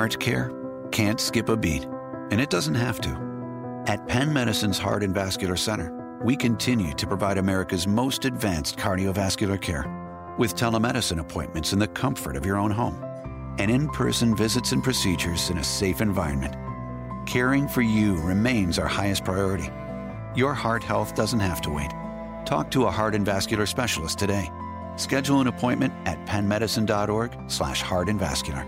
heart care can't skip a beat, and it doesn't have to. At Penn Medicine's Heart and Vascular Center, we continue to provide America's most advanced cardiovascular care with telemedicine appointments in the comfort of your own home and in-person visits and procedures in a safe environment. Caring for you remains our highest priority. Your heart health doesn't have to wait. Talk to a heart and vascular specialist today. Schedule an appointment at pennmedicine.org/heartandvascular.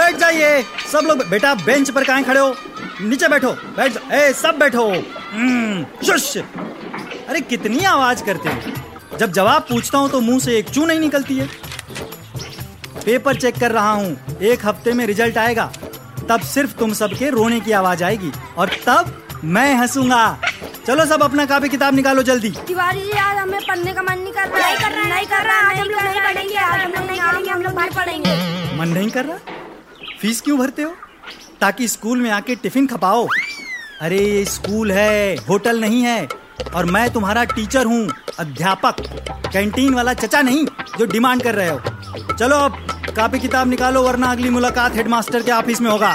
बैठ जाइए सब लोग। बेटा bench पर काहे खड़े हो, नीचे बैठो। बैठ सब बैठो। शुश। अरे कितनी आवाज करते हो। जब जवाब पूछता हूँ तो मुंह से एक चू नहीं निकलती है। पेपर चेक कर रहा हूँ, 1 हफ्ते में रिजल्ट आएगा, तब सिर्फ तुम सबके रोने की आवाज आएगी और तब मैं हंसूंगा। चलो सब अपना कॉपी किताब निकालो जल्दी। तिवारी जी आज हमें पढ़ने का मन नहीं कर रहा। मन नहीं कर रहा। फीस क्यों भरते हो? ताकि स्कूल में आके टिफिन खपाओ। अरे ये स्कूल है, होटल नहीं है। और मैं तुम्हारा टीचर हूँ, अध्यापक, कैंटीन वाला चचा नहीं जो डिमांड कर रहे हो। चलो अब कॉपी किताब निकालो वरना अगली मुलाकात हेडमास्टर के ऑफिस में होगा।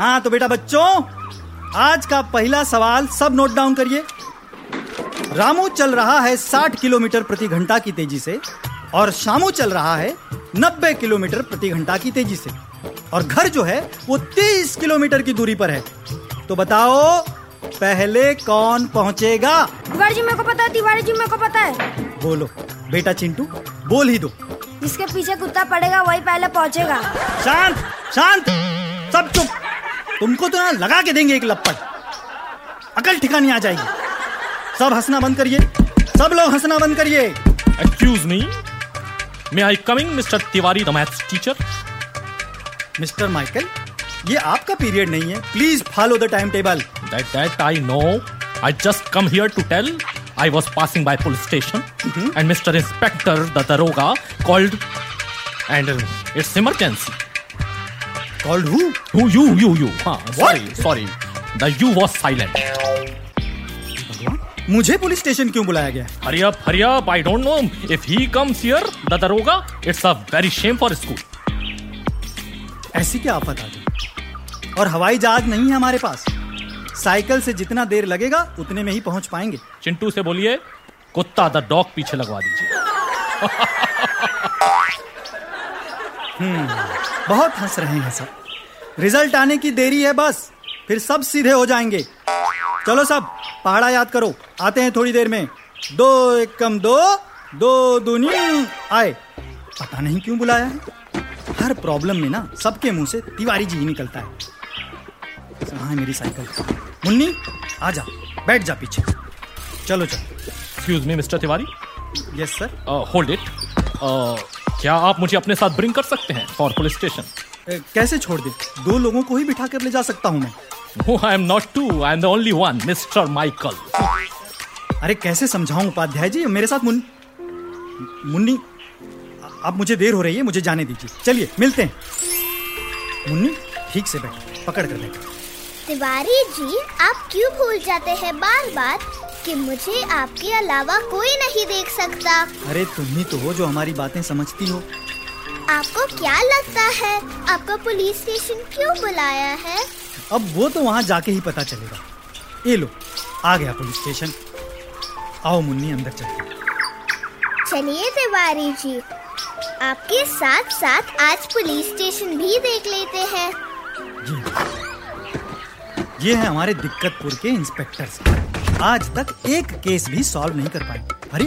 हाँ तो बेटा बच्चों, आज का पहला सवाल सब नोट डाउन करिए। रामू चल रहा है 60 किलोमीटर प्रति घंटा की तेजी से और शामू चल रहा है 90 किलोमीटर प्रति घंटा की तेजी से और घर जो है वो 30 किलोमीटर की दूरी पर है। तो बताओ पहले कौन पहुंचेगा? तिवारी जी मेरे को पता है, तिवारी जी मेरे को पता है। बोलो बेटा चिंटू, बोल ही दो। जिसके पीछे कुत्ता पड़ेगा वही पहले पहुंचेगा। शांत शांत सब चुप। तुमको तो यहाँ लगा के देंगे एक लपट, अकल ठिकानी आ जाएगी। सब हंसना बंद करिए, सब लोग हंसना बंद करिए। Excuse me, May I coming, Mr. Tiwari, the maths teacher? Mr. Michael, ये आपका पीरियड नहीं है। Please follow the timetable. That I know. I just come here to tell. I was passing by police station and Mr. Inspector, the Daroga, called and it's emergency. Called who? Who? You. हाँ, sorry. The you was silent. मुझे police station क्यों बुलाया गया? Hurry up, I don't know. If he comes here, the Daroga, it's a very shame for school. ऐसी क्या आफत आ गई? और हवाई जहाज नहीं है हमारे पास। साइकिल से जितना देर लगेगा उतने में ही पहुंच पाएंगे। चिंटू से बोलिए कुत्ता द डॉग पीछे लगवा दीजिए। बहुत हंस रहे हैं सब। रिजल्ट आने की देरी है बस, फिर सब सीधे हो जाएंगे। चलो सब पहाड़ा याद करो, आते हैं थोड़ी देर में। 2 = 2, 2 दूनी आए। पता नहीं क्यों बुलाया है। हर प्रॉब्लम में ना सबके मुंह से तिवारी जी ही निकलता है। कहाँ है मेरी साइकिल? मुन्नी आ जा, बैठ जा पीछे। चलो। Excuse me mister Tiwari. Yes sir. Hold it. क्या आप मुझे अपने साथ ब्रिंग कर सकते हैं फॉर पुलिस स्टेशन? कैसे छोड़ दे, 2 लोगों को ही बिठा कर ले जा सकता हूँ मैं। No, I am not two. I am the only one, Mr. Michael. अरे कैसे समझाऊं उपाध्याय जी, मेरे साथ मुन्नी। अब मुझे देर हो रही है, मुझे जाने दीजिए। चलिए मिलते हैं। मुन्नी ठीक से बैठ, पकड़ कर बैठ। तिवारी जी आप क्यों भूल जाते हैं बार बार कि मुझे आपके अलावा कोई नहीं देख सकता? अरे तुम ही तो हो जो हमारी बातें समझती हो। आपको क्या लगता है आपको पुलिस स्टेशन क्यों बुलाया है? अब वो तो वहाँ जाके ही पता चलेगा। ये लो आ गया पुलिस स्टेशन। आओ मुन्नी अंदर चलिए। चलिए तिवारी जी आपके साथ साथ आज पुलिस स्टेशन भी देख लेते हैं। ये है हमारे दिक्कतपुर के इंस्पेक्टर्स। आज तक एक केस भी सॉल्व नहीं कर पाए। अरे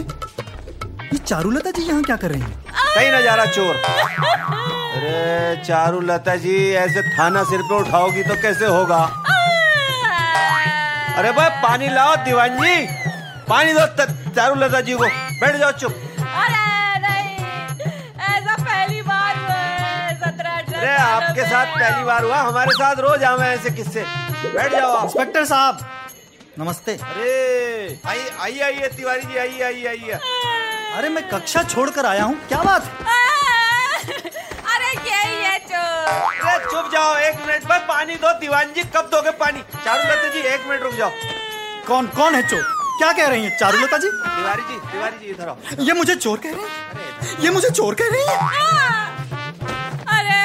ये चारुलता जी यहाँ क्या कर रही है? कहीं ना जा रहा चोर। अरे चारुलता जी ऐसे थाना सिर पे उठाओगी तो कैसे होगा? अरे भाई पानी लाओ दीवान जी, पानी दो चारुलता जी को। बैठ जाओ चुप। अरे नहीं, ऐसा पहली बार हुआ है। 17 आपके साथ पहली बार हुआ, हमारे साथ रोज आवे ऐसे किस्से। बैठ जाओ आप। इंस्पेक्टर साहब नमस्ते। अरे आइए आइए तिवारी जी, आइए आइए आइए। अरे मैं कक्षा छोड़कर आया हूँ, क्या बात है? अरे क्या ही है चोर। चुप जाओ, एक मिनट में पानी दो। तिवारी जी कब दोगे पानी? चारुलता जी एक मिनट रुक जाओ। कौन कौन है चोर? क्या कह रही है चारुलता जी? तिवारी जी इधर आओ। ये मुझे चोर कह रहे हैं, ये मुझे चोर कह रही है। अरे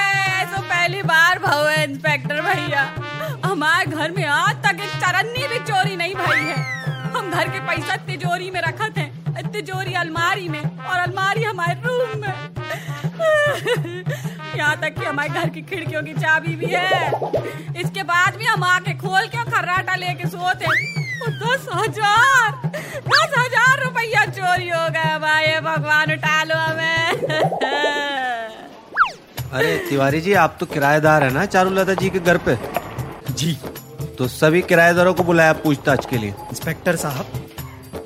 तो पहली बार भाव है इंस्पेक्टर भैया, हमारे घर में आज तक एक चरन्नी भी चोरी नहीं भाई है। हम घर के पैसा तिजोरी में रखा थे, तिजोरी अलमारी में, और अलमारी हमारे रूम में। यहाँ तक कि हमारे घर की खिड़कियों की चाबी भी है। इसके बाद भी हम आके खोल के खर्राटा लेके सोते। 10,000 रुपया चोरी हो गया भाई, भगवान उठा लो हमें। अरे तिवारी जी आप तो किराएदार है ना चारुलता जी के घर पे? जी। तो सभी किराएदारों को बुलाया पूछताछ के लिए। इंस्पेक्टर साहब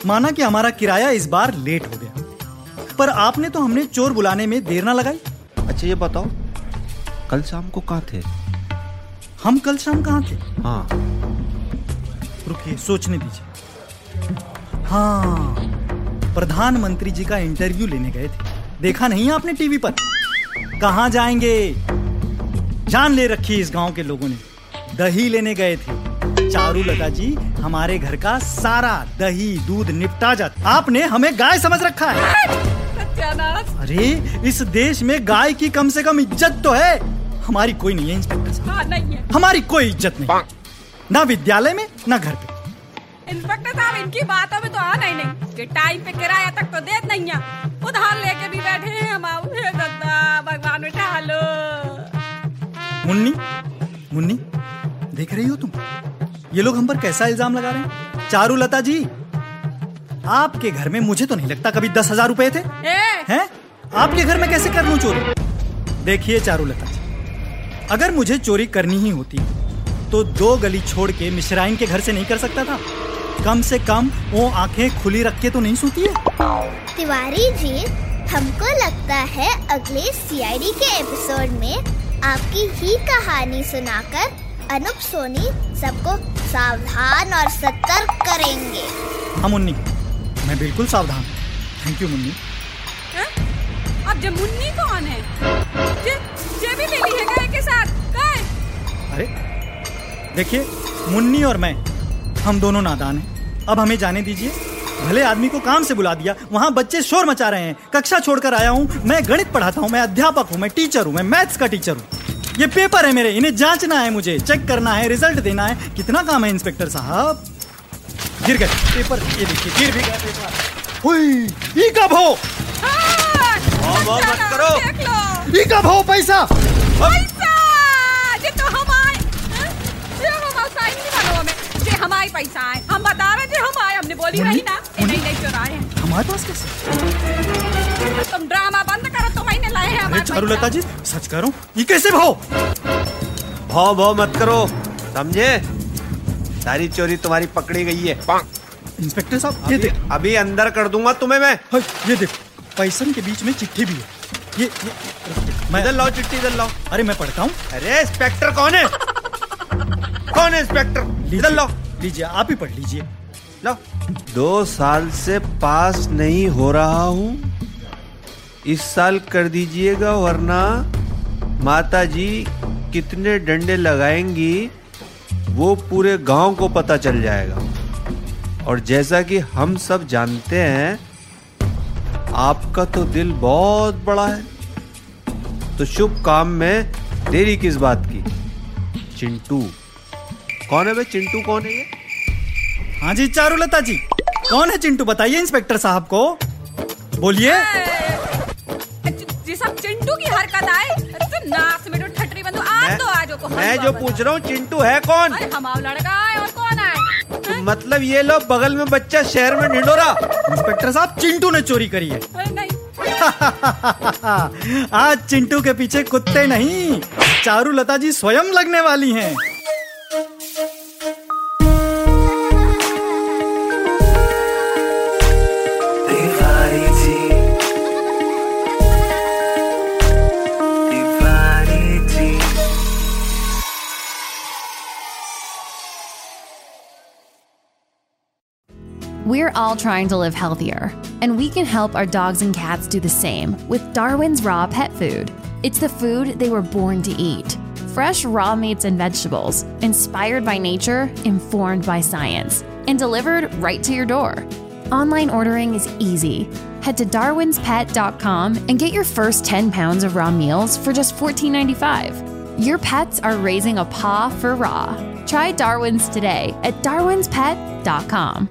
माना कि हमारा किराया इस बार लेट हो गया, पर आपने तो हमने चोर बुलाने में देर ना लगाई। अच्छा ये बताओ कल शाम को कहाँ थे? हम कल शाम कहाँ थे? हाँ रुकिए सोचने दीजिए। हाँ प्रधानमंत्री जी का इंटरव्यू लेने गए थे, देखा नहीं आपने टीवी पर? कहाँ जाएंगे, जान ले रखी इस गाँव के लोगों ने। दही लेने गए थे। चारुलता जी हमारे घर का सारा दही दूध निपटा जाता, आपने हमें गाय समझ रखा है। अरे इस देश में गाय की कम से कम इज्जत तो है, हमारी कोई नहीं है इंस्पेक्टर साहब। नहीं है, हमारी कोई इज्जत नहीं, ना विद्यालय में ना घर पे। इंस्पेक्टर साहब इनकी बातों में तो आना ही नहीं, टाइम पे किराया तक तो देते नहीं है, उधार लेके भी बैठे हैं हम। भगवान उठा लो। मुन्नी देख रही हो तुम, ये लोग हम पर कैसा इल्जाम लगा रहे हैं। चारुलता जी आपके घर में मुझे तो नहीं लगता कभी 10,000 रुपए थे। हैं? आपके घर में कैसे कर लूं चोरी? देखिए चारुलता जी, अगर मुझे चोरी करनी ही होती तो 2 गली छोड़ के मिश्राइन के घर से नहीं कर सकता था। कम से कम वो आंखें खुली रख के तो नहीं सोती है। तिवारी जी हमको लगता है अगले CID के एपिसोड में आपकी ही कहानी सुनाकर अनुप सोनी सबको सावधान और सतर्क करेंगे। हाँ मुन्नी, मैं बिल्कुल सावधान। Thank you Munni. अब जब मुन्नी कौन है? ये भी मिली है गाय के साथ गाय। अरे देखिए मुन्नी और मैं, हम दोनों नादान हैं। अब हमें जाने दीजिए, भले आदमी को काम से बुला दिया, वहाँ बच्चे शोर मचा रहे हैं। कक्षा छोड़कर आया हूँ, मैं गणित पढ़ाता हूँ, मैं अध्यापक हूँ, मैं टीचर हूँ, मैं मैथ्स का टीचर हूँ। ये पेपर है मेरे, इन्हें जांचना है, मुझे चेक करना है, रिजल्ट देना है, कितना काम है इंस्पेक्टर साहब। गिर गए पेपर, ये देखिए गिर भी गया पेपर। हुई, ये कब हो? बहुत मत करो। ये कब हो पैसा? पैसा ये तो हमारे, ये हमारा साइन नहीं मानो हमें, ये हमारे पैसा है। हम बता रहे थे हमारे, हमने बोली नहीं ना, नहीं चुराए हैं हमारे पास कैसे? तुम ड्रामा बंद करो, तुम ही ने लाए हैं हमारे। चारुलता जी सच करो, ये कैसे भाव? भाव मत करो, समझे? सारी चोरी तुम्हारी पकड़ी गई है। इंस्पेक्टर साहब ये देख, अभी अंदर कर दूंगा तुम्हें मैं। ये देखो पैसन के बीच में चिट्ठी भी है। ये इधर लाओ चिट्ठी, इधर लाओ। अरे मैं पढ़ता हूँ। अरे इंस्पेक्टर कौन है? कौन है इंस्पेक्टर? इधर लाओ, लीजिए आप ही पढ़ लीजिए। 2 साल से पास नहीं हो रहा हूँ, इस साल कर दीजिएगा वरना माता जी कितने डंडे लगाएंगी वो पूरे गांव को पता चल जाएगा। और जैसा कि हम सब जानते हैं आपका तो दिल बहुत बड़ा है, तो शुभ काम में देरी किस बात की। चिंटू कौन है बे? चिंटू कौन है ये? हाँ जी चारुलता जी, कौन है चिंटू बताइए इंस्पेक्टर साहब को, बोलिए। सब चिंटू की हरकत आए तो नाक में ठटरी बंदू। आज तो आजो को मैं जो पूछ रहा हूँ चिंटू है कौन? अरे हमारा लड़का है और कौन है? तो मतलब ये लो बगल में बच्चा शहर में ढिंडोरा। इंस्पेक्टर साहब चिंटू ने चोरी करी है। अरे नहीं। आज चिंटू के पीछे कुत्ते नहीं, चारुलता जी स्वयं लगने वाली है। We're all trying to live healthier, and we can help our dogs and cats do the same with Darwin's Raw Pet Food. It's the food they were born to eat. Fresh raw meats and vegetables, inspired by nature, informed by science, and delivered right to your door. Online ordering is easy. Head to darwinspet.com and get your first 10 pounds of raw meals for just $14.95. Your pets are raising a paw for raw. Try Darwin's today at darwinspet.com.